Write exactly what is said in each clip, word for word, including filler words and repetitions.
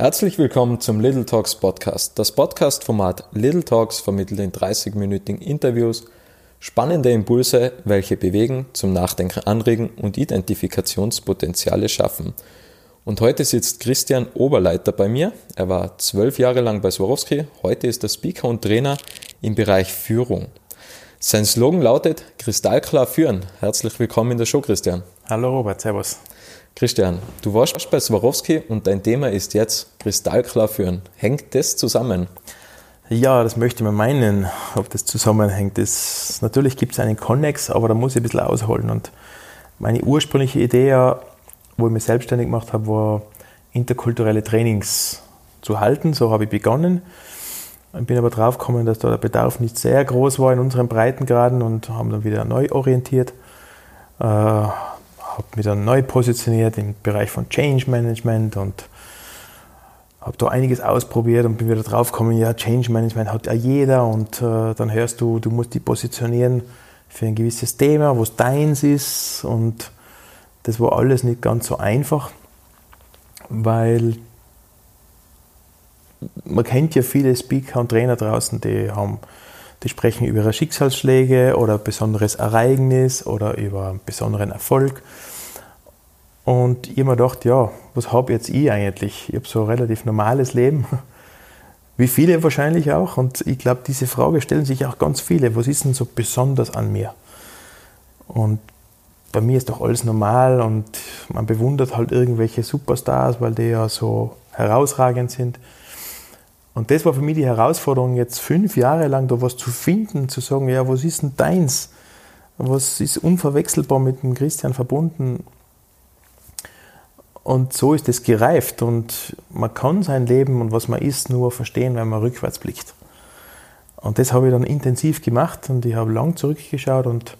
Herzlich willkommen zum Little Talks Podcast. Das Podcast-Format Little Talks vermittelt in dreißigminütigen Interviews spannende Impulse, welche bewegen, zum Nachdenken anregen und Identifikationspotenziale schaffen. Und heute sitzt Christian Oberleiter bei mir. Er war zwölf Jahre lang bei Swarovski. Heute ist er Speaker und Trainer im Bereich Führung. Sein Slogan lautet Kristallklar führen. Herzlich willkommen in der Show, Christian. Hallo Robert, servus. Christian, du warst bei Swarovski und dein Thema ist jetzt Kristallklar führen. Hängt das zusammen? Ja, das möchte man meinen, ob das zusammenhängt. Das, natürlich gibt es einen Konnex, aber da muss ich ein bisschen ausholen. Und meine ursprüngliche Idee, wo ich mich selbstständig gemacht habe, war, interkulturelle Trainings zu halten. So habe ich begonnen. Ich bin aber drauf gekommen, dass da der Bedarf nicht sehr groß war in unseren Breitengraden und haben dann wieder neu orientiert. Äh, habe mich dann neu positioniert im Bereich von Change Management und habe da einiges ausprobiert und bin wieder drauf gekommen, ja, Change Management hat ja jeder und äh, dann hörst du, du musst dich positionieren für ein gewisses Thema, was deins ist, und das war alles nicht ganz so einfach, weil man kennt ja viele Speaker und Trainer draußen, die haben Die sprechen über ihre Schicksalsschläge oder ein besonderes Ereignis oder über einen besonderen Erfolg. Und ich habe mir gedacht, ja, was habe jetzt ich eigentlich? Ich habe so ein relativ normales Leben, wie viele wahrscheinlich auch. Und ich glaube, diese Frage stellen sich auch ganz viele. Was ist denn so besonders an mir? Und bei mir ist doch alles normal und man bewundert halt irgendwelche Superstars, weil die ja so herausragend sind. Und das war für mich die Herausforderung, jetzt fünf Jahre lang da was zu finden, zu sagen, ja, was ist denn deins? Was ist unverwechselbar mit dem Christian verbunden? Und so ist das gereift. Und man kann sein Leben und was man ist nur verstehen, wenn man rückwärts blickt. Und das habe ich dann intensiv gemacht und ich habe lang zurückgeschaut und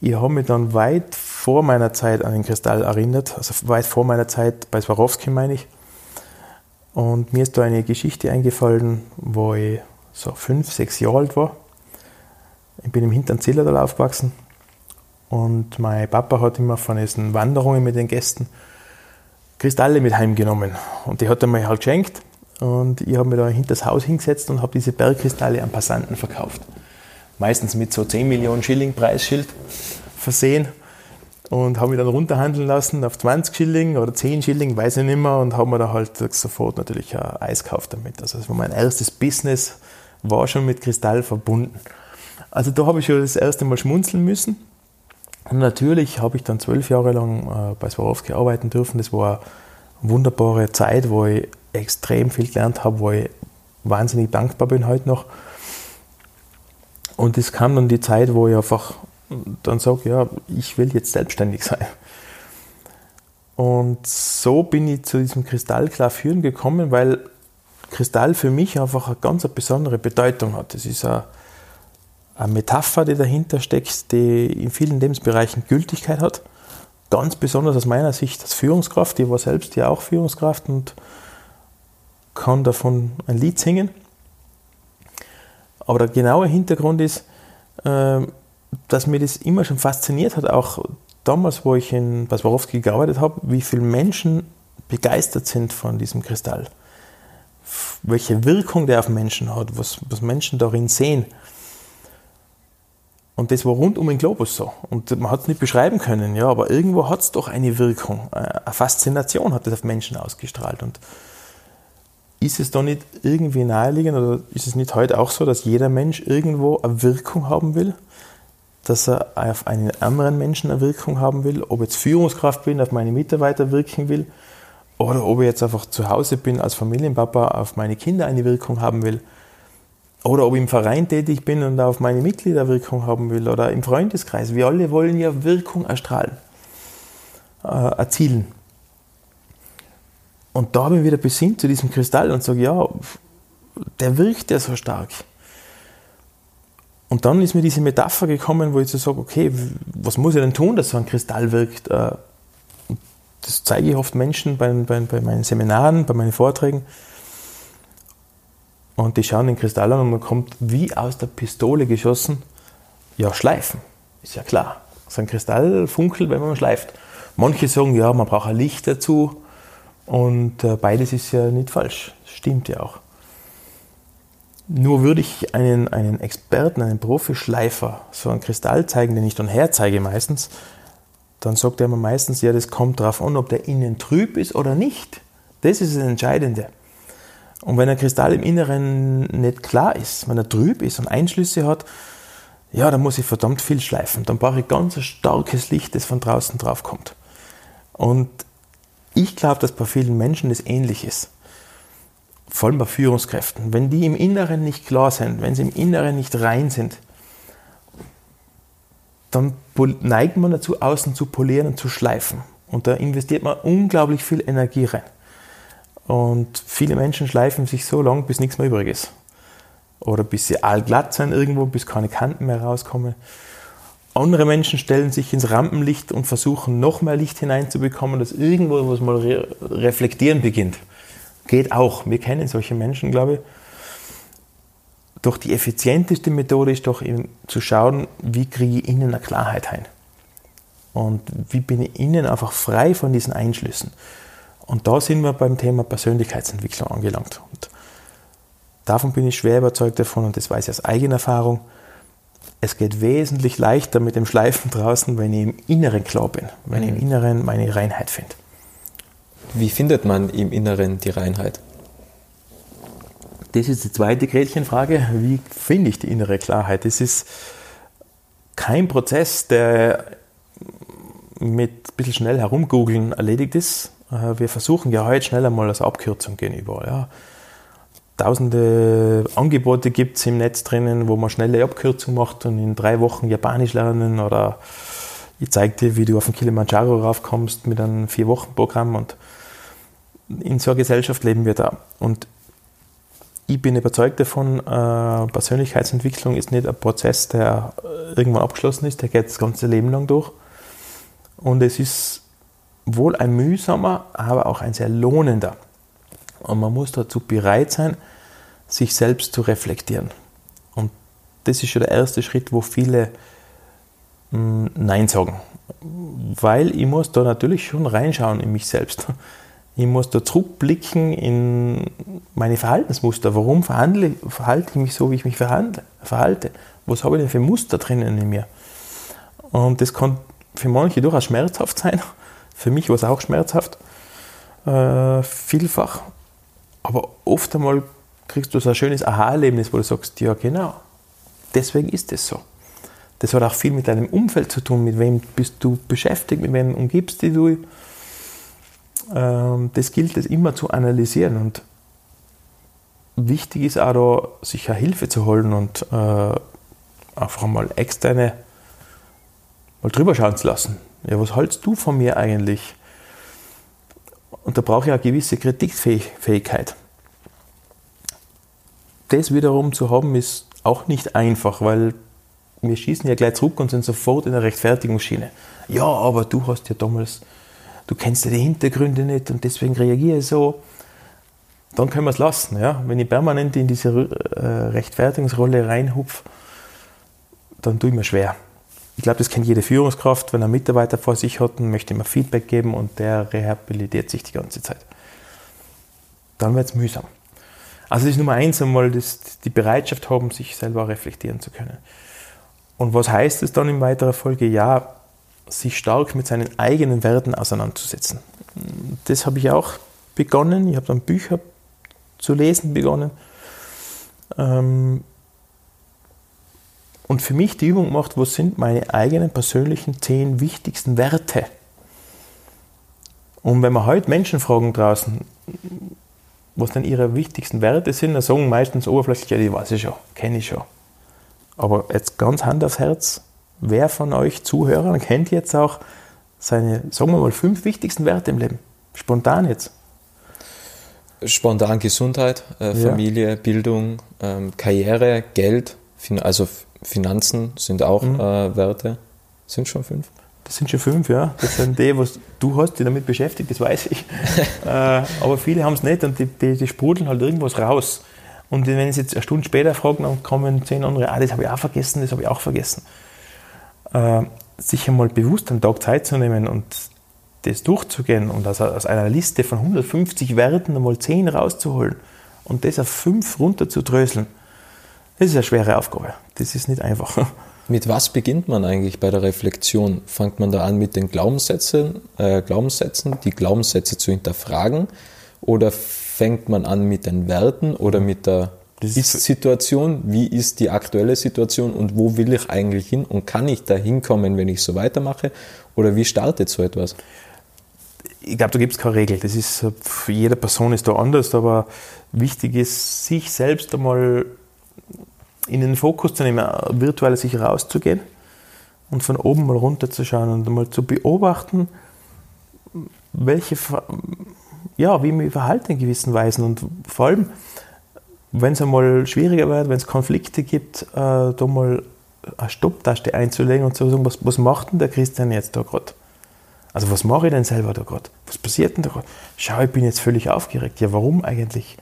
ich habe mich dann weit vor meiner Zeit an den Kristall erinnert, also weit vor meiner Zeit bei Swarovski, meine ich. Und mir ist da eine Geschichte eingefallen, wo ich so fünf, sechs Jahre alt war. Ich bin im hinteren Zillertal aufgewachsen und mein Papa hat immer von diesen Wanderungen mit den Gästen Kristalle mit heimgenommen. Und die hat er mir halt geschenkt und ich habe mich da hinter das Haus hingesetzt und habe diese Bergkristalle an Passanten verkauft. Meistens mit so zehn Millionen Schilling Preisschild versehen. Und habe mich dann runterhandeln lassen auf zwanzig Schilling oder zehn Schilling, weiß ich nicht mehr, und habe mir da halt sofort natürlich ein Eis gekauft damit. Also das war mein erstes Business, war schon mit Kristall verbunden. Also da habe ich schon das erste Mal schmunzeln müssen. Und natürlich habe ich dann zwölf Jahre lang bei Swarovski arbeiten dürfen. Das war eine wunderbare Zeit, wo ich extrem viel gelernt habe, wo ich wahnsinnig dankbar bin heute noch. Und es kam dann die Zeit, wo ich einfach dann sage, ja, ich will jetzt selbstständig sein. Und so bin ich zu diesem Kristallklar führen gekommen, weil Kristall für mich einfach eine ganz besondere Bedeutung hat. Es ist eine, eine Metapher, die dahinter steckt, die in vielen Lebensbereichen Gültigkeit hat. Ganz besonders aus meiner Sicht als Führungskraft. Ich war selbst ja auch Führungskraft und kann davon ein Lied singen. Aber der genaue Hintergrund ist, äh, dass mir das immer schon fasziniert hat, auch damals, wo ich in Swarovski gearbeitet habe, wie viele Menschen begeistert sind von diesem Kristall. Welche Wirkung der auf Menschen hat, was, was Menschen darin sehen. Und das war rund um den Globus so. Und man hat es nicht beschreiben können, ja, aber irgendwo hat es doch eine Wirkung. Eine Faszination hat das auf Menschen ausgestrahlt. Und ist es da nicht irgendwie naheliegend, oder ist es nicht heute auch so, dass jeder Mensch irgendwo eine Wirkung haben will? Dass er auf einen anderen Menschen eine Wirkung haben will, ob ich jetzt Führungskraft bin, auf meine Mitarbeiter wirken will, oder ob ich jetzt einfach zu Hause bin, als Familienpapa, auf meine Kinder eine Wirkung haben will, oder ob ich im Verein tätig bin und auf meine Mitglieder Wirkung haben will, oder im Freundeskreis. Wir alle wollen ja Wirkung erstrahlen, äh, erzielen. Und da bin ich wieder besinnt zu diesem Kristall und sage, ja, der wirkt ja so stark. Und dann ist mir diese Metapher gekommen, wo ich so sage, okay, was muss ich denn tun, dass so ein Kristall wirkt? Das zeige ich oft Menschen bei, bei, bei meinen Seminaren, bei meinen Vorträgen. Und die schauen den Kristall an und man kommt wie aus der Pistole geschossen. Ja, schleifen, ist ja klar. So ein Kristall funkelt, wenn man schleift. Manche sagen, ja, man braucht ein Licht dazu. Und äh, beides ist ja nicht falsch, stimmt ja auch. Nur würde ich einen, einen Experten, einen Profischleifer so einen Kristall zeigen, den ich dann herzeige meistens, dann sagt er mir meistens, ja, das kommt drauf an, ob der innen trüb ist oder nicht. Das ist das Entscheidende. Und wenn ein Kristall im Inneren nicht klar ist, wenn er trüb ist und Einschlüsse hat, ja, dann muss ich verdammt viel schleifen. Dann brauche ich ganz ein starkes Licht, das von draußen drauf kommt. Und ich glaube, dass bei vielen Menschen das ähnlich ist. Vor allem bei Führungskräften. Wenn die im Inneren nicht klar sind, wenn sie im Inneren nicht rein sind, dann neigt man dazu, außen zu polieren und zu schleifen. Und da investiert man unglaublich viel Energie rein. Und viele Menschen schleifen sich so lang, bis nichts mehr übrig ist. Oder bis sie allglatt sind irgendwo, bis keine Kanten mehr rauskommen. Andere Menschen stellen sich ins Rampenlicht und versuchen, noch mehr Licht hineinzubekommen, dass irgendwo was mal re- reflektieren beginnt. Geht auch. Wir kennen solche Menschen, glaube ich. Doch die effizienteste Methode ist doch eben zu schauen, wie kriege ich innen eine Klarheit ein. Und wie bin ich innen einfach frei von diesen Einschlüssen. Und da sind wir beim Thema Persönlichkeitsentwicklung angelangt. Und davon bin ich schwer überzeugt davon, und das weiß ich aus eigener Erfahrung. Es geht wesentlich leichter mit dem Schleifen draußen, wenn ich im Inneren klar bin, wenn mhm. ich im Inneren meine Reinheit finde. Wie findet man im Inneren die Reinheit? Das ist die zweite Gretchenfrage. Wie finde ich die innere Klarheit? Das ist kein Prozess, der mit ein bisschen schnell herumgoogeln erledigt ist. Wir versuchen ja heute schnell einmal als Abkürzung gegenüber. Ja. Tausende Angebote gibt es im Netz drinnen, wo man schnelle Abkürzung macht und in drei Wochen Japanisch lernen, oder ich zeige dir, wie du auf den Kilimanjaro raufkommst mit einem Vier-Wochen-Programm, und in so einer Gesellschaft leben wir da. Und ich bin überzeugt davon, äh, Persönlichkeitsentwicklung ist nicht ein Prozess, der irgendwann abgeschlossen ist, der geht das ganze Leben lang durch. Und es ist wohl ein mühsamer, aber auch ein sehr lohnender. Und man muss dazu bereit sein, sich selbst zu reflektieren. Und das ist schon der erste Schritt, wo viele mh, Nein sagen. Weil ich muss da natürlich schon reinschauen in mich selbst. Ich muss da zurückblicken in meine Verhaltensmuster. Warum verhandle, verhalte ich mich so, wie ich mich verhandle, verhalte? Was habe ich denn für Muster drinnen in mir? Und das kann für manche durchaus schmerzhaft sein. Für mich war es auch schmerzhaft. Äh, vielfach. Aber oft einmal kriegst du so ein schönes Aha-Erlebnis, wo du sagst, ja genau, deswegen ist das so. Das hat auch viel mit deinem Umfeld zu tun, mit wem bist du beschäftigt, mit wem umgibst dich du. Das gilt es immer zu analysieren, und wichtig ist auch da, sich auch Hilfe zu holen und einfach mal externe mal drüber schauen zu lassen. Ja, was hältst du von mir eigentlich? Und da brauche ich auch eine gewisse Kritikfähigkeit. Das wiederum zu haben, ist auch nicht einfach, weil wir schießen ja gleich zurück und sind sofort in der Rechtfertigungsschiene. Ja, aber du hast ja damals, du kennst ja die Hintergründe nicht und deswegen reagiere ich so. Dann können wir es lassen. Ja? Wenn ich permanent in diese Rechtfertigungsrolle reinhupfe, dann tue ich mir schwer. Ich glaube, das kennt jede Führungskraft. Wenn ein Mitarbeiter vor sich hat und möchte immer Feedback geben und der rehabilitiert sich die ganze Zeit, dann wird es mühsam. Also das ist Nummer eins einmal, dass die Bereitschaft haben, sich selber reflektieren zu können. Und was heißt es dann in weiterer Folge? Ja, sich stark mit seinen eigenen Werten auseinanderzusetzen. Das habe ich auch begonnen. Ich habe dann Bücher zu lesen begonnen. Ähm, Und für mich die Übung macht, was sind meine eigenen persönlichen zehn wichtigsten Werte? Und wenn wir heute Menschen fragen draußen, was denn ihre wichtigsten Werte sind, dann sagen meistens oberflächlich, ja, die weiß ich schon, kenne ich schon. Aber jetzt ganz Hand aufs Herz, wer von euch Zuhörern kennt jetzt auch seine, sagen wir mal, fünf wichtigsten Werte im Leben? Spontan jetzt. Spontan Gesundheit, äh, Familie, ja. Bildung, ähm, Karriere, Geld, fin- also Finanzen sind auch mhm. äh, Werte. Sind schon fünf? Das sind schon fünf, ja. Das sind die, was du hast, die damit beschäftigt, das weiß ich. äh, aber viele haben es nicht und die, die, die sprudeln halt irgendwas raus. Und wenn ich es jetzt eine Stunde später frage, dann kommen zehn andere, ah, das habe ich auch vergessen, das habe ich auch vergessen. Äh, sich einmal bewusst am Tag Zeit zu nehmen und das durchzugehen und aus einer Liste von hundertfünfzig Werten einmal zehn rauszuholen und das auf fünf runterzudröseln, das ist eine schwere Aufgabe. Das ist nicht einfach. Mit was beginnt man eigentlich bei der Reflexion? Fängt man da an mit den Glaubenssätzen, äh, Glaubenssätzen, die Glaubenssätze zu hinterfragen? Oder fängt man an mit den Werten oder mit der Ist-Situation? Wie ist die aktuelle Situation und wo will ich eigentlich hin? Und kann ich da hinkommen, wenn ich so weitermache? Oder wie startet so etwas? Ich glaube, da gibt es keine Regel. Das ist, für jede Person ist da anders, aber wichtig ist, sich selbst einmal in den Fokus zu nehmen, virtuell sich rauszugehen und von oben mal runterzuschauen und mal zu beobachten, welche, ja, wie wir verhalten in gewissen Weisen und vor allem, wenn es einmal schwieriger wird, wenn es Konflikte gibt, da mal eine Stopptaste einzulegen und zu sagen, was, was macht denn der Christian jetzt da gerade? Also was mache ich denn selber da gerade? Was passiert denn da gerade? Schau, ich bin jetzt völlig aufgeregt. Ja, warum eigentlich?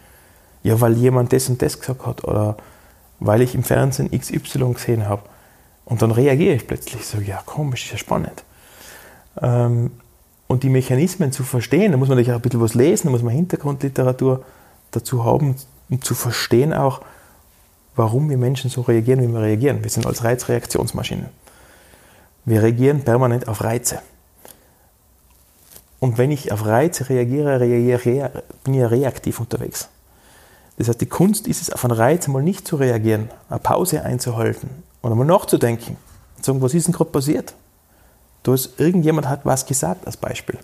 Ja, weil jemand das und das gesagt hat oder weil ich im Fernsehen X Y gesehen habe. Und dann reagiere ich plötzlich so, ja komisch, ist ja spannend. Und die Mechanismen zu verstehen, da muss man natürlich auch ein bisschen was lesen, da muss man Hintergrundliteratur dazu haben, um zu verstehen auch, warum wir Menschen so reagieren, wie wir reagieren. Wir sind als Reizreaktionsmaschinen. Wir reagieren permanent auf Reize. Und wenn ich auf Reize reagiere, reagiere bin ich ja reaktiv unterwegs. Das heißt, die Kunst ist es, auf einen Reiz mal nicht zu reagieren, eine Pause einzuhalten und einmal nachzudenken. Und sagen, was ist denn gerade passiert? Du hast, irgendjemand hat was gesagt als Beispiel.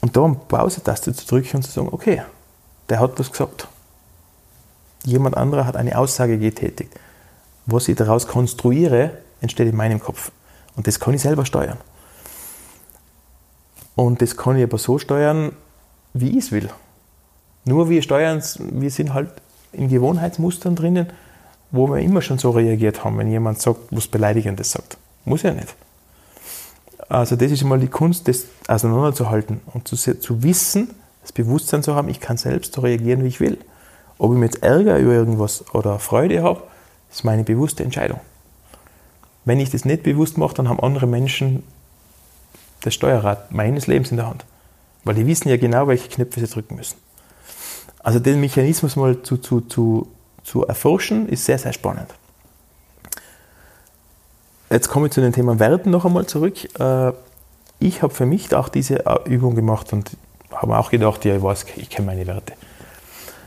Und da eine Pause-Taste zu drücken und zu sagen, okay, der hat was gesagt. Jemand anderer hat eine Aussage getätigt. Was ich daraus konstruiere, entsteht in meinem Kopf. Und das kann ich selber steuern. Und das kann ich aber so steuern, wie ich es will. Nur wir steuern es, wir sind halt in Gewohnheitsmustern drinnen, wo wir immer schon so reagiert haben, wenn jemand sagt, was Beleidigendes sagt. Muss ja nicht. Also das ist mal die Kunst, das auseinanderzuhalten und zu, zu wissen, das Bewusstsein zu haben, ich kann selbst so reagieren, wie ich will. Ob ich mir jetzt Ärger über irgendwas oder Freude habe, ist meine bewusste Entscheidung. Wenn ich das nicht bewusst mache, dann haben andere Menschen das Steuerrad meines Lebens in der Hand. Weil die wissen ja genau, welche Knöpfe sie drücken müssen. Also den Mechanismus mal zu, zu, zu, zu erforschen, ist sehr, sehr spannend. Jetzt komme ich zu dem Thema Werten noch einmal zurück. Ich habe für mich auch diese Übung gemacht und habe auch gedacht, ja, ich weiß, ich kenne meine Werte.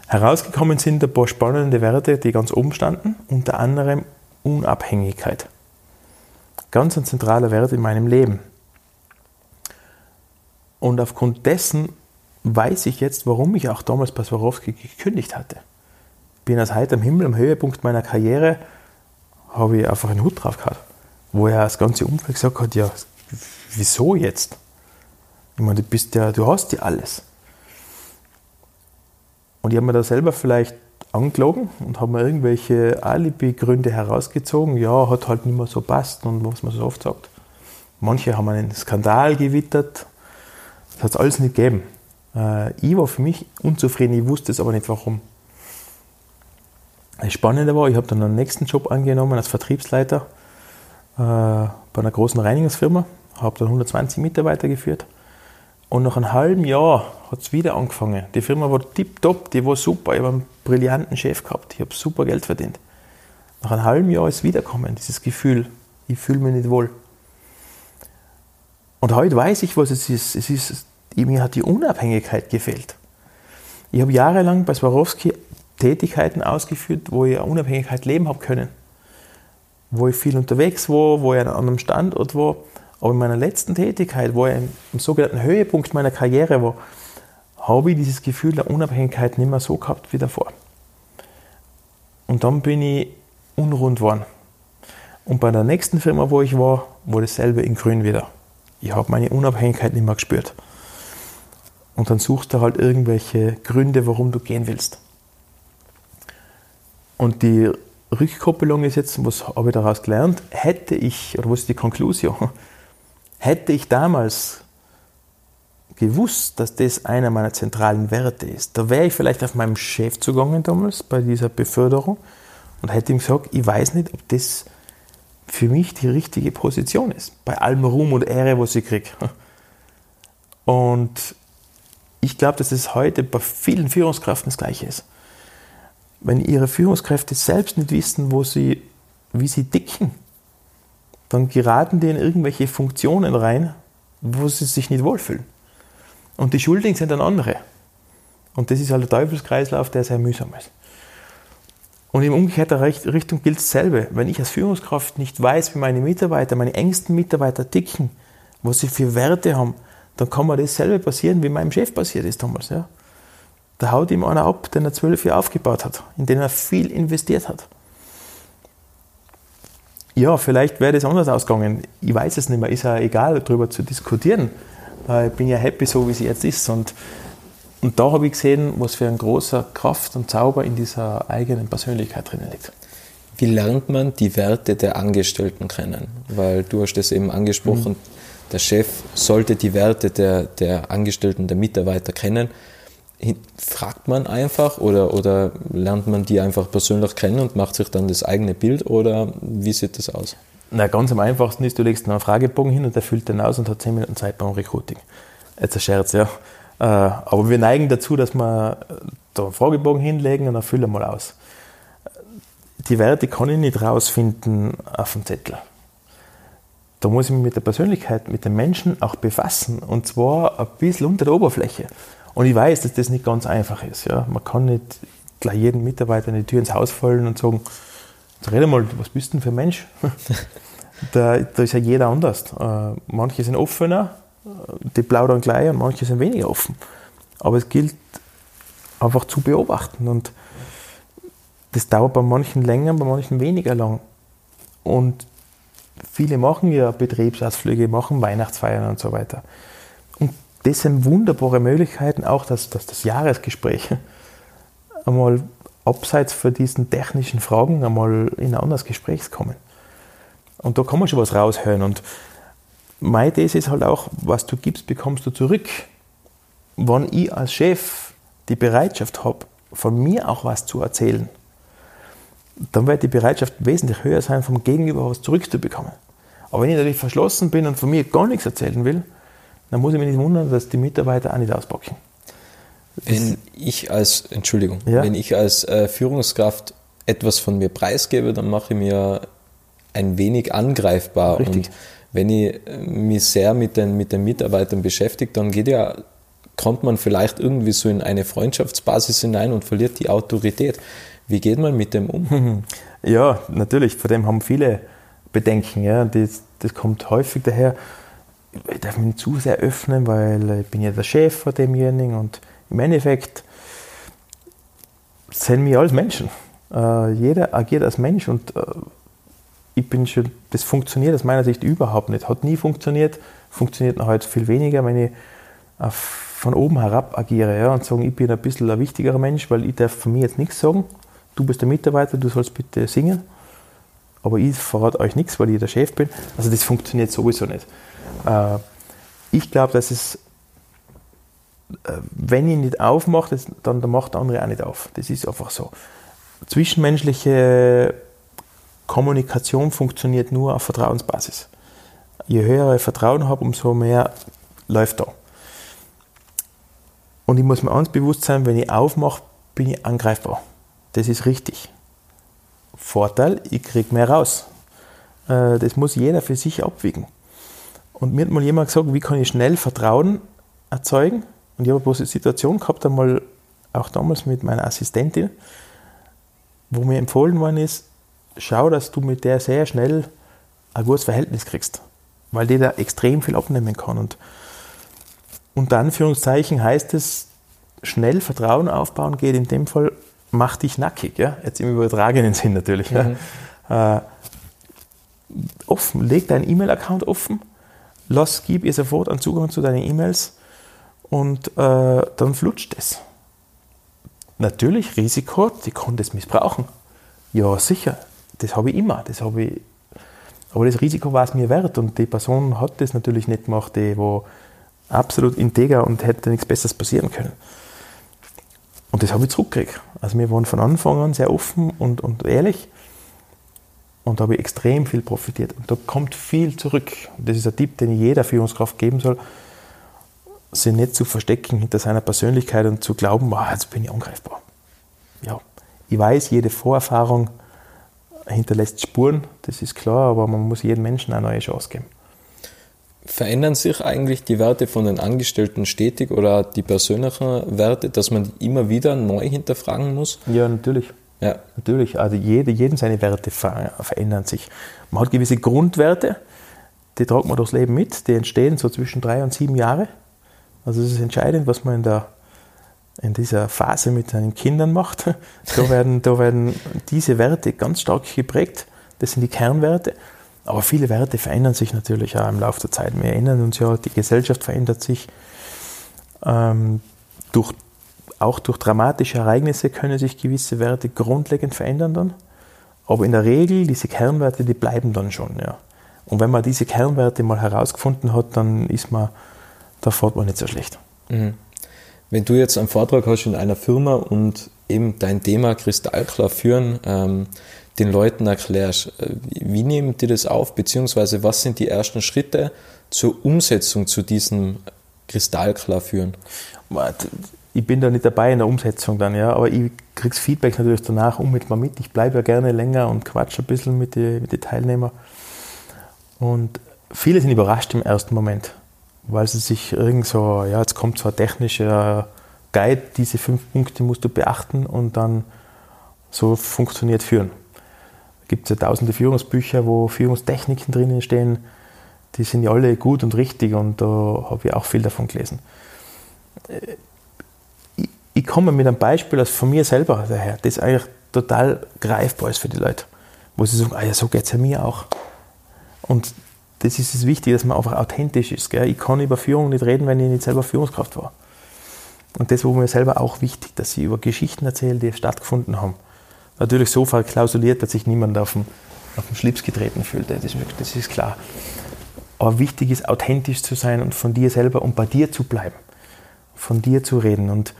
Herausgekommen sind ein paar spannende Werte, die ganz oben standen, unter anderem Unabhängigkeit. Ganz ein zentraler Wert in meinem Leben. Und aufgrund dessen weiß ich jetzt, warum ich auch damals bei Swarovski gekündigt hatte. Bin als heiter am Himmel, am Höhepunkt meiner Karriere, habe ich einfach einen Hut drauf gehabt, wo er das ganze Umfeld gesagt hat, ja, wieso jetzt? Ich meine, du bist ja, du hast ja alles. Und ich habe mir da selber vielleicht angelogen und habe mir irgendwelche Alibi-Gründe herausgezogen, ja, hat halt nicht mehr so passt und was man so oft sagt. Manche haben einen Skandal gewittert, das hat es alles nicht gegeben. Ich war für mich unzufrieden, ich wusste es aber nicht warum. Das Spannende war, ich habe dann einen nächsten Job angenommen als Vertriebsleiter äh, bei einer großen Reinigungsfirma, habe dann hundertzwanzig Mitarbeiter geführt und nach einem halben Jahr hat es wieder angefangen. Die Firma war tipptopp, die war super, ich habe einen brillanten Chef gehabt, ich habe super Geld verdient. Nach einem halben Jahr ist es wiedergekommen, dieses Gefühl, ich fühle mich nicht wohl. Und heute weiß ich, was es ist. Es ist Mir hat die Unabhängigkeit gefehlt. Ich habe jahrelang bei Swarovski Tätigkeiten ausgeführt, wo ich Unabhängigkeit leben habe können. Wo ich viel unterwegs war, wo ich an einem Standort war. Aber in meiner letzten Tätigkeit, wo ich im sogenannten Höhepunkt meiner Karriere war, habe ich dieses Gefühl der Unabhängigkeit nicht mehr so gehabt wie davor. Und dann bin ich unrund geworden. Und bei der nächsten Firma, wo ich war, war dasselbe in Grün wieder. Ich habe meine Unabhängigkeit nicht mehr gespürt. Und dann suchst du halt irgendwelche Gründe, warum du gehen willst. Und die Rückkoppelung ist jetzt, was habe ich daraus gelernt? Hätte ich, oder was ist die Konklusion? Hätte ich damals gewusst, dass das einer meiner zentralen Werte ist, da wäre ich vielleicht auf meinem Chef zugegangen damals bei dieser Beförderung und hätte ihm gesagt, ich weiß nicht, ob das für mich die richtige Position ist. Bei allem Ruhm und Ehre, was ich kriege. Und ich glaube, dass es heute bei vielen Führungskräften das Gleiche ist. Wenn ihre Führungskräfte selbst nicht wissen, wo sie, wie sie ticken, dann geraten die in irgendwelche Funktionen rein, wo sie sich nicht wohlfühlen. Und die Schuldigen sind dann andere. Und das ist halt der Teufelskreislauf, der sehr mühsam ist. Und in umgekehrter Richtung gilt dasselbe. Wenn ich als Führungskraft nicht weiß, wie meine Mitarbeiter, meine engsten Mitarbeiter ticken, was sie für Werte haben, dann kann mir dasselbe passieren, wie meinem Chef passiert ist damals. Ja. Da haut ihm einer ab, den er zwölf Jahre aufgebaut hat, in den er viel investiert hat. Ja, vielleicht wäre das anders ausgegangen. Ich weiß es nicht mehr. Ist ja egal, darüber zu diskutieren. Ich bin ja happy, so wie es jetzt ist. Und Und da habe ich gesehen, was für eine große Kraft und Zauber in dieser eigenen Persönlichkeit drin liegt. Wie lernt man die Werte der Angestellten kennen? Weil du hast das eben angesprochen, mhm. der Chef sollte die Werte der, der Angestellten, der Mitarbeiter kennen. Fragt man einfach oder, oder lernt man die einfach persönlich kennen und macht sich dann das eigene Bild? Oder wie sieht das aus? Na, ganz am einfachsten ist, du legst einen Fragebogen hin und der füllt den aus und hat zehn Minuten Zeit beim Recruiting. Jetzt ein Scherz, ja. Aber wir neigen dazu, dass wir da einen Fragebogen hinlegen und dann füllen mal aus. Die Werte kann ich nicht rausfinden auf dem Zettel. Da muss ich mich mit der Persönlichkeit, mit den Menschen auch befassen. Und zwar ein bisschen unter der Oberfläche. Und ich weiß, dass das nicht ganz einfach ist. Ja? Man kann nicht gleich jedem Mitarbeiter in die Tür ins Haus fallen und sagen, jetzt rede mal, was bist du denn für ein Mensch? da, da ist ja jeder anders. Manche sind offener. Die plaudern gleich und manche sind weniger offen. Aber es gilt einfach zu beobachten. Und das dauert bei manchen länger, bei manchen weniger lang. Und viele machen ja Betriebsausflüge, machen Weihnachtsfeiern und so weiter. Und das sind wunderbare Möglichkeiten, auch dass, dass das Jahresgespräch einmal abseits von diesen technischen Fragen einmal in ein anderes Gespräch kommen. Und da kann man schon was raushören. Und meine These ist halt auch, was du gibst, bekommst du zurück. Wenn ich als Chef die Bereitschaft habe, von mir auch was zu erzählen, dann wird die Bereitschaft wesentlich höher sein, vom Gegenüber was zurückzubekommen. Aber wenn ich natürlich verschlossen bin und von mir gar nichts erzählen will, dann muss ich mich nicht wundern, dass die Mitarbeiter auch nicht auspacken. Wenn ich als, Entschuldigung, ja? wenn ich als äh, Führungskraft etwas von mir preisgebe, dann mache ich mir ein wenig angreifbar. Richtig. Und wenn ich mich sehr mit den, mit den Mitarbeitern beschäftige, dann geht ja, kommt man vielleicht irgendwie so in eine Freundschaftsbasis hinein und verliert die Autorität. Wie geht man mit dem um? Ja, natürlich, vor dem haben viele Bedenken. Ja. Das, das kommt häufig daher, ich darf mich nicht zu sehr öffnen, weil ich bin ja der Chef von demjenigen und im Endeffekt sind wir alles Menschen. Äh, jeder agiert als Mensch und äh, Ich bin schon, das funktioniert aus meiner Sicht überhaupt nicht. Hat nie funktioniert, funktioniert noch heute viel weniger, wenn ich von oben herab agiere, ja, und sage, ich bin ein bisschen ein wichtigerer Mensch, weil ich darf von mir jetzt nichts sagen. Du bist der Mitarbeiter, du sollst bitte singen. Aber ich verrate euch nichts, weil ich der Chef bin. Also das funktioniert sowieso nicht. Ich glaube, dass es, wenn ich nicht aufmache, dann macht der andere auch nicht auf. Das ist einfach so. Zwischenmenschliche Kommunikation funktioniert nur auf Vertrauensbasis. Je höher ich Vertrauen habe, umso mehr läuft da. Und ich muss mir eins bewusst sein, wenn ich aufmache, bin ich angreifbar. Das ist richtig. Vorteil, ich kriege mehr raus. Das muss jeder für sich abwägen. Und mir hat mal jemand gesagt, wie kann ich schnell Vertrauen erzeugen? Und ich habe bloß eine Situation gehabt, einmal auch damals mit meiner Assistentin, wo mir empfohlen worden ist, schau, dass du mit der sehr schnell ein gutes Verhältnis kriegst, weil die da extrem viel abnehmen kann. Und unter Anführungszeichen heißt es, schnell Vertrauen aufbauen geht in dem Fall, mach dich nackig. Ja? Jetzt im übertragenen Sinn natürlich. Mhm. Ja? Äh, offen, leg deinen E-Mail-Account offen, lass, gib ihr sofort einen Zugang zu deinen E-Mails und äh, dann flutscht es. Natürlich, Risiko, die kann das missbrauchen. Ja, sicher. Das habe ich immer, das habe ich, aber das Risiko war es mir wert und die Person hat das natürlich nicht gemacht, die war absolut integer und hätte nichts Besseres passieren können. Und das habe ich zurückgekriegt. Also wir waren von Anfang an sehr offen und, und ehrlich und da habe ich extrem viel profitiert und da kommt viel zurück. Das ist ein Tipp, den jeder Führungskraft geben soll. sich nicht zu verstecken hinter seiner Persönlichkeit und zu glauben, wow, jetzt bin ich angreifbar. Ja, ich weiß, jede Vorerfahrung hinterlässt Spuren, das ist klar, aber man muss jedem Menschen eine neue Chance geben. Verändern sich eigentlich die Werte von den Angestellten stetig oder die persönlichen Werte, dass man die immer wieder neu hinterfragen muss? Ja, natürlich. Ja. Natürlich. Also jede, jeden seine Werte ver- verändern sich. Man hat gewisse Grundwerte, die trägt man durchs Leben mit, die entstehen so zwischen drei und sieben Jahre. Also es ist entscheidend, was man in, der, in dieser Phase mit seinen Kindern macht. Da werden, da werden diese Werte ganz stark geprägt. Das sind die Kernwerte. Aber viele Werte verändern sich natürlich auch im Laufe der Zeit. Wir erinnern uns ja, die Gesellschaft verändert sich. Ähm, durch, auch durch dramatische Ereignisse können sich gewisse Werte grundlegend verändern dann. Aber in der Regel, diese Kernwerte, die bleiben dann schon. Ja. Und wenn man diese Kernwerte mal herausgefunden hat, dann ist man, da fährt man nicht so schlecht. Mhm. Wenn du jetzt einen Vortrag hast in einer Firma und eben dein Thema Kristallklar führen, ähm, den Leuten erklärst, wie nehmen die das auf, beziehungsweise was sind die ersten Schritte zur Umsetzung zu diesem Kristallklar führen? Ich bin da nicht dabei in der Umsetzung dann, ja, aber ich krieg's Feedback natürlich danach unmittelbar mit. Ich bleibe ja gerne länger und quatsche ein bisschen mit den mit die Teilnehmern. Und viele sind überrascht im ersten Moment, weil sie sich irgend so, ja, jetzt kommt so ein technischer Guide, diese fünf Punkte musst du beachten und dann so funktioniert Führen. Gibt es ja tausende Führungsbücher, wo Führungstechniken drinnen stehen. Die sind ja alle gut und richtig und da habe ich auch viel davon gelesen. Ich, ich komme mit einem Beispiel aus von mir selber daher, das eigentlich total greifbar ist für die Leute, wo sie sagen, ah ja, so geht es ja mir auch. Und das ist es wichtig, dass man einfach authentisch ist. Gell? Ich kann über Führung nicht reden, wenn ich nicht selber Führungskraft war. Und das war mir selber auch wichtig, dass ich über Geschichten erzähle, die stattgefunden haben. Natürlich so verklausuliert, dass sich niemand auf den, auf den Schlips getreten fühlt. Das ist, das ist klar. Aber wichtig ist, authentisch zu sein und von dir selber und bei dir zu bleiben. Von dir zu reden. Und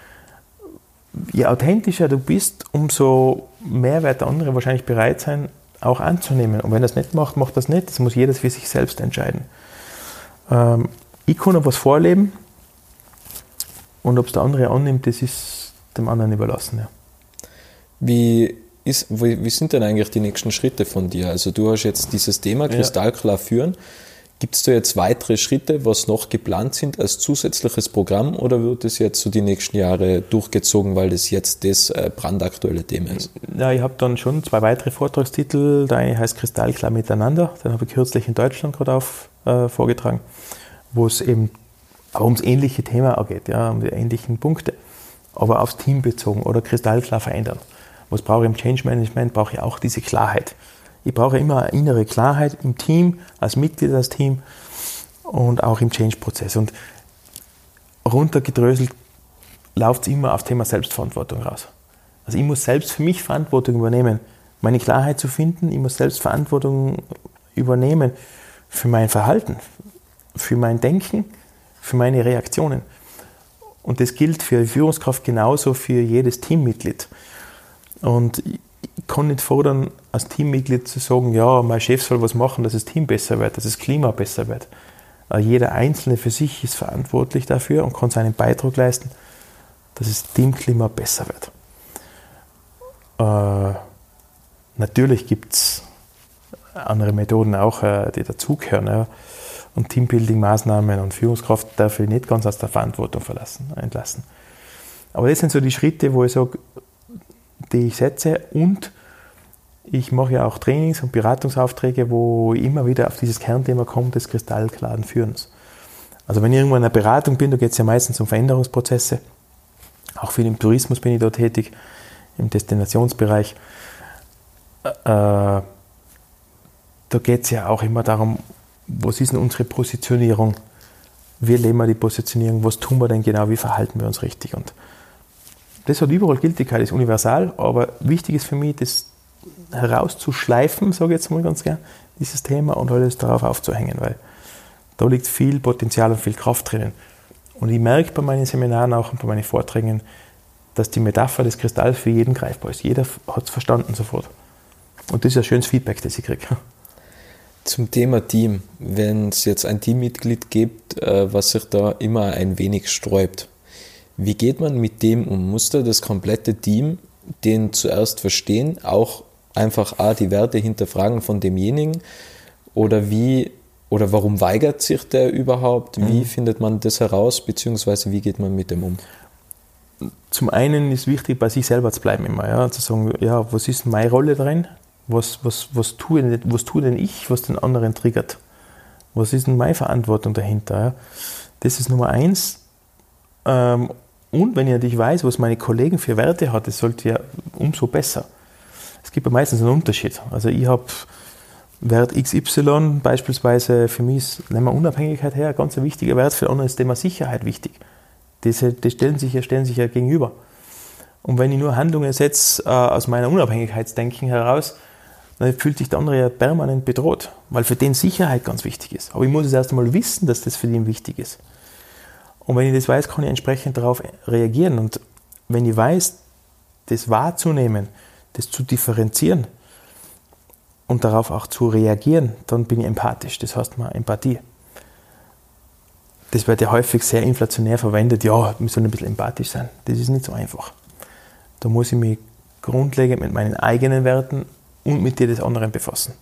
je authentischer du bist, umso mehr wird der andere wahrscheinlich bereit sein, auch anzunehmen. Und wenn er es nicht macht, macht er es nicht. Das muss jeder für sich selbst entscheiden. Ähm, ich kann noch was vorleben. Und ob es der andere annimmt, das ist dem anderen überlassen. Ja. Wie Ist, wie sind denn eigentlich die nächsten Schritte von dir? Also du hast jetzt dieses Thema Kristallklar führen. Gibt es da jetzt weitere Schritte, was noch geplant sind als zusätzliches Programm oder wird das jetzt so die nächsten Jahre durchgezogen, weil das jetzt das brandaktuelle Thema ist? Ja, ich habe dann schon zwei weitere Vortragstitel. Der eine heißt Kristallklar miteinander, den habe ich kürzlich in Deutschland gerade auf äh, vorgetragen, wo es eben aber ums ähnliche Thema geht, ja, um die ähnlichen Punkte, aber aufs Team bezogen oder kristallklar verändern. Was brauche ich im Change Management? Brauche ich auch diese Klarheit. Ich brauche immer eine innere Klarheit im Team, als Mitglied des Teams und auch im Change-Prozess. Und runtergedröselt läuft es immer auf das Thema Selbstverantwortung raus. Also ich muss selbst für mich Verantwortung übernehmen, meine Klarheit zu finden. Ich muss selbst Verantwortung übernehmen für mein Verhalten, für mein Denken, für meine Reaktionen. Und das gilt für die Führungskraft genauso für jedes Teammitglied. Und ich kann nicht fordern, als Teammitglied zu sagen, ja, mein Chef soll was machen, dass das Team besser wird, dass das Klima besser wird. Jeder Einzelne für sich ist verantwortlich dafür und kann seinen Beitrag leisten, dass das Teamklima besser wird. Äh, natürlich gibt es andere Methoden auch, die dazugehören. Ja. Und Teambuilding-Maßnahmen und Führungskraft darf ich nicht ganz aus der Verantwortung verlassen, entlassen. Aber das sind so die Schritte, wo ich sage, die ich setze, und ich mache ja auch Trainings und Beratungsaufträge, wo ich immer wieder auf dieses Kernthema komme, des kristallklaren Führens. Also wenn ich irgendwo in einer Beratung bin, da geht es ja meistens um Veränderungsprozesse, auch viel im Tourismus bin ich da tätig, im Destinationsbereich. Äh, da geht es ja auch immer darum, was ist denn unsere Positionierung? Wie leben wir die Positionierung? Was tun wir denn genau? Wie verhalten wir uns richtig? Und das hat überall Gültigkeit, ist universal, aber wichtig ist für mich, das herauszuschleifen, sage ich jetzt mal ganz gern, dieses Thema und alles darauf aufzuhängen, weil da liegt viel Potenzial und viel Kraft drinnen. Und ich merke bei meinen Seminaren auch und bei meinen Vorträgen, dass die Metapher des Kristalls für jeden greifbar ist. Jeder hat es verstanden sofort. Und das ist ein schönes Feedback, das ich kriege. Zum Thema Team. Wenn es jetzt ein Teammitglied gibt, was sich da immer ein wenig sträubt, wie geht man mit dem um? Muss da das komplette Team den zuerst verstehen, auch einfach A, die Werte hinterfragen von demjenigen, oder wie oder warum weigert sich der überhaupt? Wie mhm. findet man das heraus, beziehungsweise wie geht man mit dem um? Zum einen ist wichtig, bei sich selber zu bleiben immer, ja, zu sagen, ja, was ist meine Rolle drin? Was, was, was, tue, was tue denn ich, was den anderen triggert? Was ist denn meine Verantwortung dahinter? Ja? Das ist Nummer eins. Ähm, und wenn ich natürlich weiß, was meine Kollegen für Werte hat, das sollte ja umso besser. Es gibt ja meistens einen Unterschied. Also ich habe Wert X Y, beispielsweise für mich ist, nehmen wir Unabhängigkeit her, ein ganz wichtiger Wert, für andere ist das Thema Sicherheit wichtig. Diese, die stellen sich ja, stellen sich ja gegenüber. Und wenn ich nur Handlungen setze äh, aus meiner Unabhängigkeitsdenken heraus, dann fühlt sich der andere ja permanent bedroht, weil für den Sicherheit ganz wichtig ist. Aber ich muss es erst einmal wissen, dass das für den wichtig ist. Und wenn ich das weiß, kann ich entsprechend darauf reagieren. Und wenn ich weiß, das wahrzunehmen, das zu differenzieren und darauf auch zu reagieren, dann bin ich empathisch. Das heißt mal Empathie. Das wird ja häufig sehr inflationär verwendet. Ja, wir sollen ein bisschen empathisch sein. Das ist nicht so einfach. Da muss ich mich grundlegend mit meinen eigenen Werten und mit dir des anderen befassen.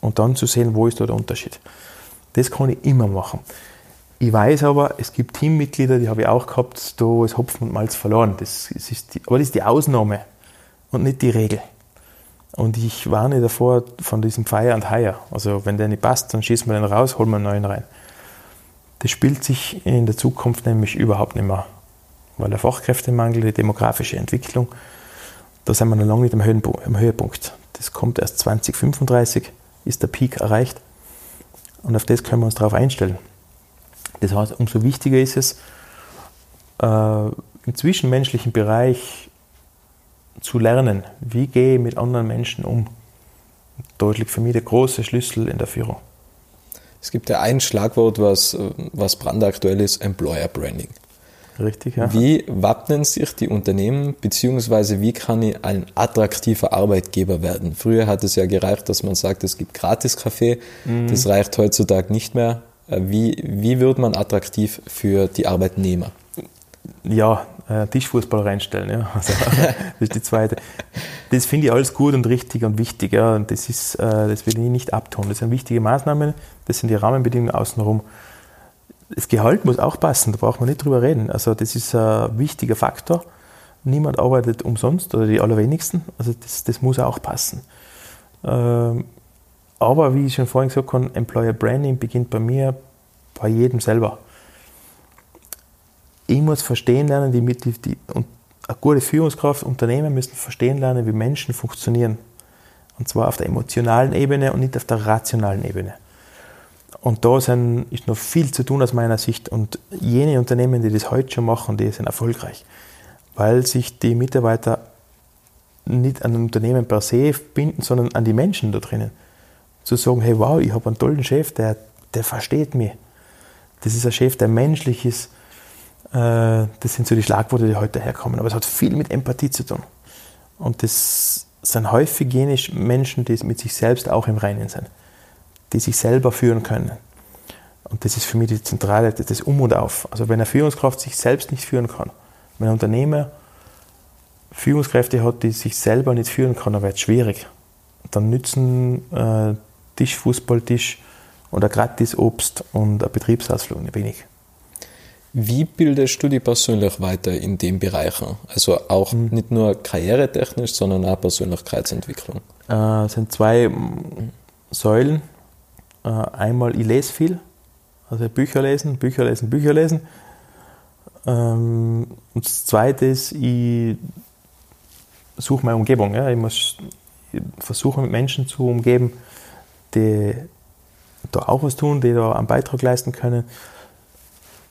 Und dann zu sehen, wo ist da der Unterschied. Das kann ich immer machen. Ich weiß aber, es gibt Teammitglieder, die habe ich auch gehabt, da ist Hopfen und Malz verloren. Das ist die, aber das ist die Ausnahme und nicht die Regel. Und ich warne davor von diesem Fire and Hire. Also wenn der nicht passt, dann schießen wir den raus, holen wir einen neuen rein. Das spielt sich in der Zukunft nämlich überhaupt nicht mehr. Weil der Fachkräftemangel, die demografische Entwicklung, da sind wir noch lange nicht am Höhepunkt. Das kommt erst zwanzig fünfunddreißig, ist der Peak erreicht und auf das können wir uns darauf einstellen. Das heißt, umso wichtiger ist es, äh, im zwischenmenschlichen Bereich zu lernen, wie gehe ich mit anderen Menschen um. Deutlich für mich der große Schlüssel in der Führung. Es gibt ja ein Schlagwort, was, was brandaktuell ist, Employer Branding. Richtig, ja. Wie wappnen sich die Unternehmen, beziehungsweise wie kann ich ein attraktiver Arbeitgeber werden? Früher hat es ja gereicht, dass man sagt, es gibt Gratis-Kaffee. Mhm. Das reicht heutzutage nicht mehr. Wie, wie wird man attraktiv für die Arbeitnehmer? Ja, Tischfußball reinstellen. Ja. Also, das ist die zweite. Das finde ich alles gut und richtig und wichtig. Ja. Und das, ist, das will ich nicht abtun. Das sind wichtige Maßnahmen. Das sind die Rahmenbedingungen außenrum. Das Gehalt muss auch passen, da braucht man nicht drüber reden. Also das ist ein wichtiger Faktor. Niemand arbeitet umsonst oder die allerwenigsten. Also das, das muss auch passen. Aber wie ich schon vorhin gesagt habe, Employer Branding beginnt bei mir, bei jedem selber. Ich muss verstehen lernen, die, die, die und eine gute Führungskraft, Unternehmen müssen verstehen lernen, wie Menschen funktionieren. Und zwar auf der emotionalen Ebene und nicht auf der rationalen Ebene. Und da sind, ist noch viel zu tun aus meiner Sicht. Und jene Unternehmen, die das heute schon machen, die sind erfolgreich. Weil sich die Mitarbeiter nicht an ein Unternehmen per se binden, sondern an die Menschen da drinnen. Zu sagen, hey, wow, ich habe einen tollen Chef, der, der versteht mich. Das ist ein Chef, der menschlich ist. Das sind so die Schlagworte, die heute herkommen. Aber es hat viel mit Empathie zu tun. Und das sind häufig jene Menschen, die mit sich selbst auch im Reinen sind, die sich selber führen können. Und das ist für mich die Zentrale, das Um und Auf. Also wenn eine Führungskraft sich selbst nicht führen kann, wenn ein Unternehmer Führungskräfte hat, die sich selber nicht führen kann, dann wird es schwierig. Dann nützen äh, Tisch, Fußballtisch oder gratis Obst und ein Betriebsausflug nicht wenig. Wie bildest du dich persönlich weiter in den Bereichen? Also auch mhm. nicht nur karrieretechnisch, sondern auch Persönlichkeitsentwicklung. Es äh, sind zwei Säulen. Einmal, ich lese viel, also Bücher lesen, Bücher lesen, Bücher lesen. Und das Zweite ist, ich suche meine Umgebung. Ich muss versuchen, mit Menschen zu umgeben, die da auch was tun, die da einen Beitrag leisten können.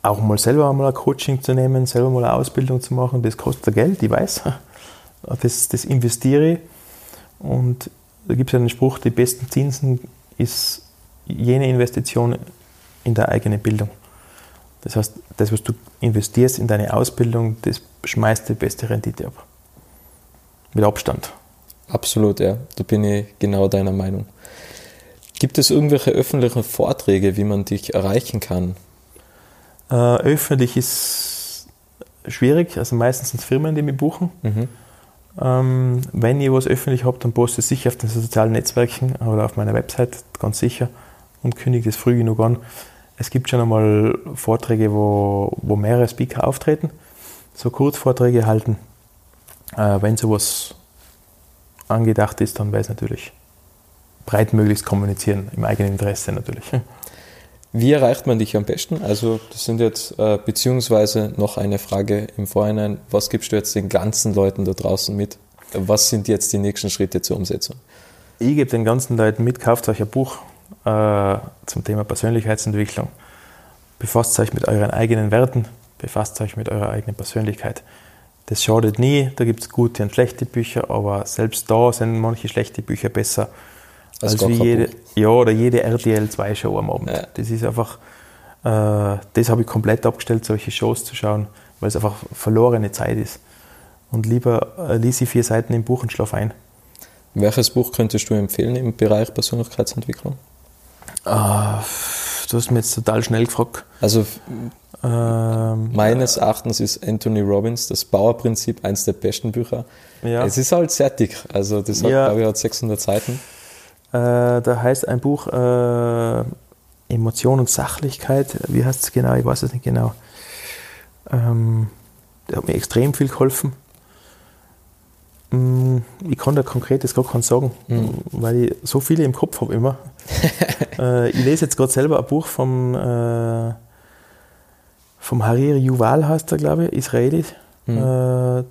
Auch mal selber mal ein Coaching zu nehmen, selber mal eine Ausbildung zu machen, das kostet Geld, ich weiß. Das, das investiere ich. Und da gibt es einen Spruch, die besten Zinsen ist jene Investition in deine eigene Bildung. Das heißt, das, was du investierst in deine Ausbildung, das schmeißt die beste Rendite ab. Mit Abstand. Absolut, ja. Da bin ich genau deiner Meinung. Gibt es irgendwelche öffentlichen Vorträge, wie man dich erreichen kann? Äh, öffentlich ist schwierig, also meistens sind es Firmen, die mich buchen. Mhm. Ähm, wenn ich was öffentlich habe, dann poste ich es sicher auf den sozialen Netzwerken oder auf meiner Website, ganz sicher, und kündige es früh genug an. Es gibt schon einmal Vorträge, wo, wo mehrere Speaker auftreten, so Kurzvorträge halten. Äh, wenn sowas angedacht ist, dann weiß natürlich breit möglichst kommunizieren, im eigenen Interesse natürlich. Wie erreicht man dich am besten? Also das sind jetzt äh, beziehungsweise noch eine Frage im Vorhinein. Was gibst du jetzt den ganzen Leuten da draußen mit? Was sind jetzt die nächsten Schritte zur Umsetzung? Ich gebe den ganzen Leuten mit, kauft euch ein Buch äh, zum Thema Persönlichkeitsentwicklung. Befasst euch mit euren eigenen Werten, befasst euch mit eurer eigenen Persönlichkeit. Das schadet nie, da gibt es gute und schlechte Bücher, aber selbst da sind manche schlechte Bücher besser als wie jede, ja, oder jede R T L zwei Show am Abend. Ja. Das ist einfach, äh, das habe ich komplett abgestellt, solche Shows zu schauen, weil es einfach verlorene Zeit ist. Und lieber äh, lese ich vier Seiten im Buch und schlafe ein. Welches Buch könntest du empfehlen im Bereich Persönlichkeitsentwicklung? Äh, du hast mich jetzt total schnell gefragt. Also ähm, meines Erachtens ist Anthony Robbins, das Bauerprinzip, eines der besten Bücher. Ja. Es ist halt sehr dick, also das hat, ja. glaube ich, hat sechshundert Seiten. Da heißt ein Buch äh, Emotion und Sachlichkeit, wie heißt es genau, ich weiß es nicht genau. Ähm, der hat mir extrem viel geholfen. Ich kann da Konkretes gar keinen sagen, mhm. weil ich so viele im Kopf habe immer. äh, ich lese jetzt gerade selber ein Buch vom, äh, vom Hariri, Yuval heißt er, glaube ich, Israelis. Mhm. Äh,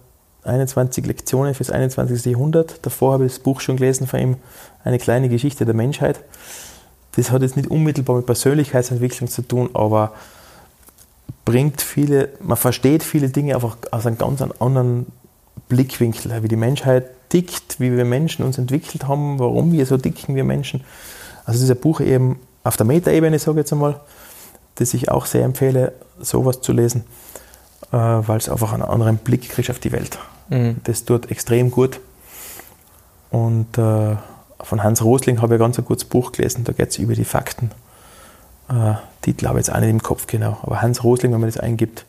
einundzwanzig Lektionen fürs einundzwanzigste Jahrhundert. Davor habe ich das Buch schon gelesen von ihm, eine kleine Geschichte der Menschheit. Das hat jetzt nicht unmittelbar mit Persönlichkeitsentwicklung zu tun, aber bringt viele, man versteht viele Dinge einfach aus einem ganz anderen Blickwinkel, wie die Menschheit tickt, wie wir Menschen uns entwickelt haben, warum wir so dicken, wir Menschen. Also dieser Buch eben auf der Metaebene, sage ich jetzt einmal, das ich auch sehr empfehle, sowas zu lesen, weil es einfach einen anderen Blick kriegt auf die Welt. Mhm. Das tut extrem gut. Und äh, von Hans Rosling habe ich ganz ein gutes Buch gelesen, da geht es über die Fakten. Äh, Titel habe ich jetzt auch nicht im Kopf, genau. Aber Hans Rosling, wenn man das eingibt,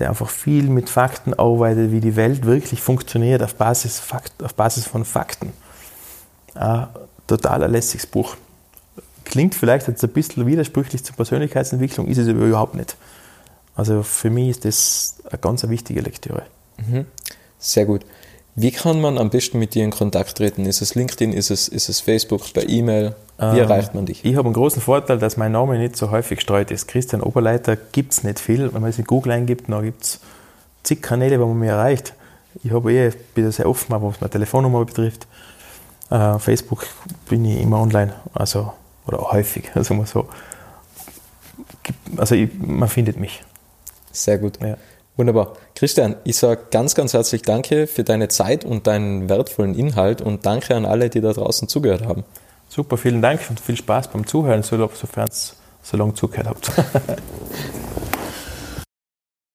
der einfach viel mit Fakten arbeitet, wie die Welt wirklich funktioniert, auf Basis, Fakt, auf Basis von Fakten. Äh, total ein lässiges Buch. Klingt vielleicht jetzt ein bisschen widersprüchlich zur Persönlichkeitsentwicklung, ist es überhaupt nicht. Also für mich ist das eine ganz wichtige Lektüre. Mhm. Sehr gut. Wie kann man am besten mit dir in Kontakt treten? Ist es LinkedIn, ist es, ist es Facebook, per E-Mail? Wie ähm, erreicht man dich? Ich habe einen großen Vorteil, dass mein Name nicht so häufig gestreut ist. Christian Oberleiter gibt es nicht viel. Wenn man es in Google eingibt, dann gibt es zig Kanäle, wo man mich erreicht. Ich habe eh, bin sehr offen, aber was meine Telefonnummer betrifft. Äh, Facebook bin ich immer online, also oder häufig, sagen wir so. Also ich, man findet mich. Sehr gut. Ja. Wunderbar. Christian, ich sage ganz, ganz herzlich danke für deine Zeit und deinen wertvollen Inhalt und danke an alle, die da draußen zugehört haben. Super, vielen Dank und viel Spaß beim Zuhören, sofern ihr so lange zugehört habt.